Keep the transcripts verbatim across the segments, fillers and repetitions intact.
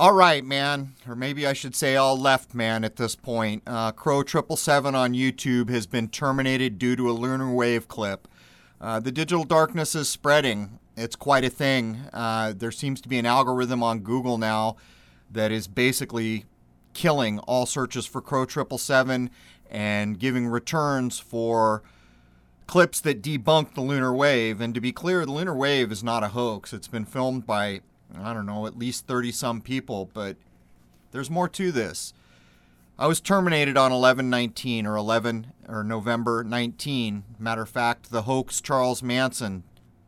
All right, man, or maybe I should say all left man at this point. Uh, Crrow seven seven seven on YouTube has been terminated due to a lunar wave clip. Uh, the digital darkness is spreading. It's quite a thing. Uh, there seems to be an algorithm on Google now that is basically killing all searches for Crrow seven seven seven and giving returns for clips that debunk the lunar wave. And to be clear, the lunar wave is not a hoax. It's been filmed by, I don't know, at least thirty some people, but there's more to this. I was terminated on eleven nineteen or eleven or November nineteen. Matter of fact, the hoax Charles Manson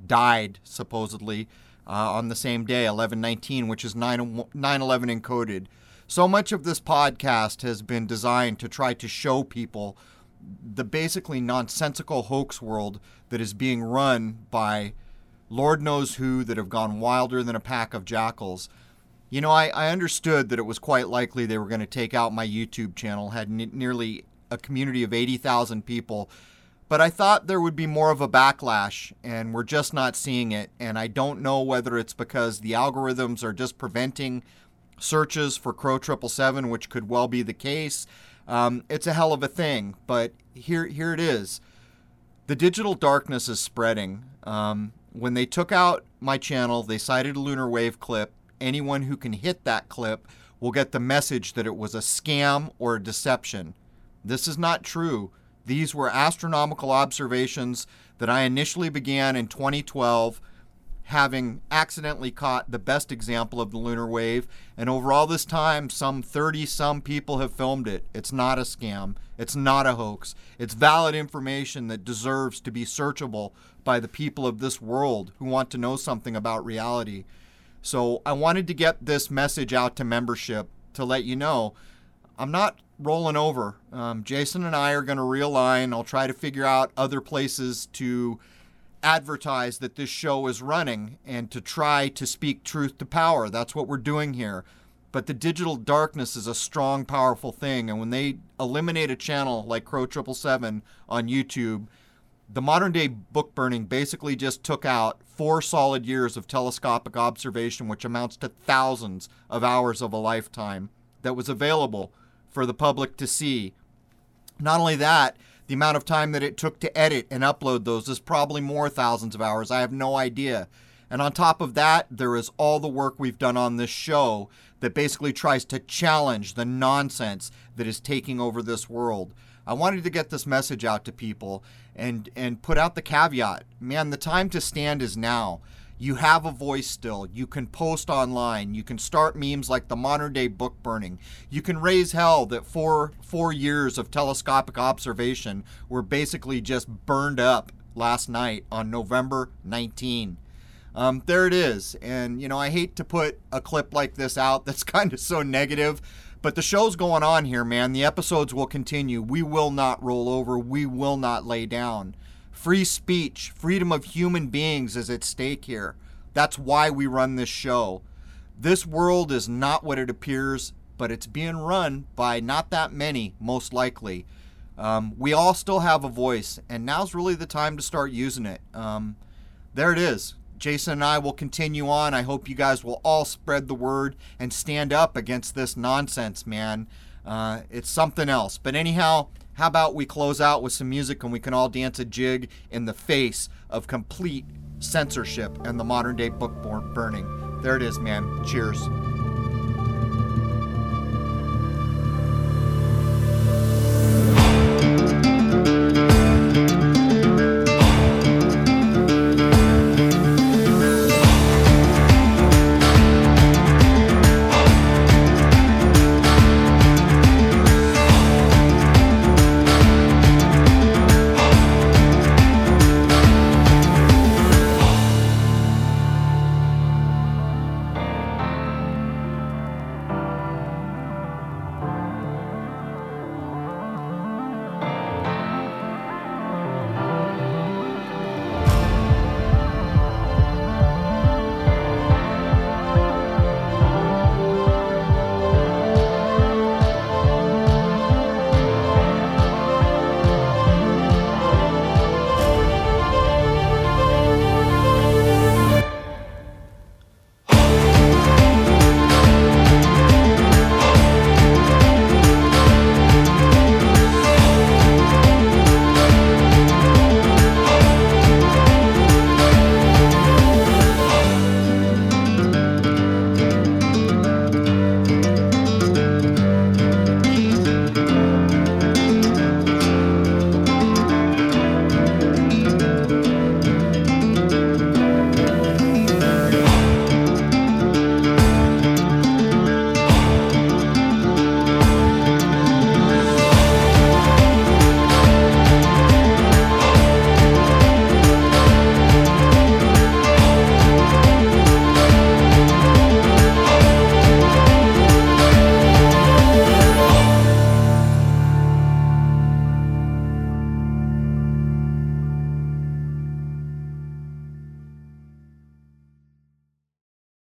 died supposedly uh, on the same day, eleven nineteen, which is nine eleven encoded. So much of this podcast has been designed to try to show people the basically nonsensical hoax world that is being run by Lord knows who that have gone wilder than a pack of jackals. You know, I, I understood that it was quite likely they were going to take out my YouTube channel, had n- nearly a community of eighty thousand people, but I thought there would be more of a backlash, and we're just not seeing it. And I don't know whether it's because the algorithms are just preventing searches for Crrow seven seven seven, which could well be the case. Um, it's a hell of a thing, but here, here it is. The digital darkness is spreading. Um, When they took out my channel, they cited a lunar wave clip. Anyone who can hit that clip will get the message that it was a scam or a deception. This is not true. These were astronomical observations that I initially began in twenty twelve, having accidentally caught the best example of the lunar wave. And over all this time, some thirty some people have filmed it. It's not a scam. It's not a hoax. It's valid information that deserves to be searchable by the people of this world who want to know something about reality. So I wanted to get this message out to membership to let you know I'm not rolling over. Um, Jason and I are going to realign. I'll try to figure out other places to advertise that this show is running and to try to speak truth to power. That's what we're doing here. But the digital darkness is a strong, powerful thing. And when they eliminate a channel like Crrow seven seven seven on YouTube, the modern day book burning basically just took out four solid years of telescopic observation, which amounts to thousands of hours of a lifetime that was available for the public to see. Not only that, the amount of time that it took to edit and upload those is probably more thousands of hours. I have no idea. And on top of that, there is all the work we've done on this show that basically tries to challenge the nonsense that is taking over this world. I wanted to get this message out to people and, and put out the caveat. Man, the time to stand is now. You have a voice still. You can post online. You can start memes like the modern day book burning. You can raise hell that four, four years of telescopic observation were basically just burned up last night on November nineteenth. Um, there it is. And, you know, I hate to put a clip like this out that's kind of so negative, but the show's going on here, man. The episodes will continue. We will not roll over. We will not lay down. Free speech, freedom of human beings is at stake here. That's why we run this show. This world is not what it appears, but it's being run by not that many, most likely. Um, we all still have a voice, and now's really the time to start using it. Um, there it is. Jason and I will continue on. I hope you guys will all spread the word and stand up against this nonsense, man. Uh, it's something else. But anyhow, how about we close out with some music and we can all dance a jig in the face of complete censorship and the modern day book burning. There it is, man. Cheers.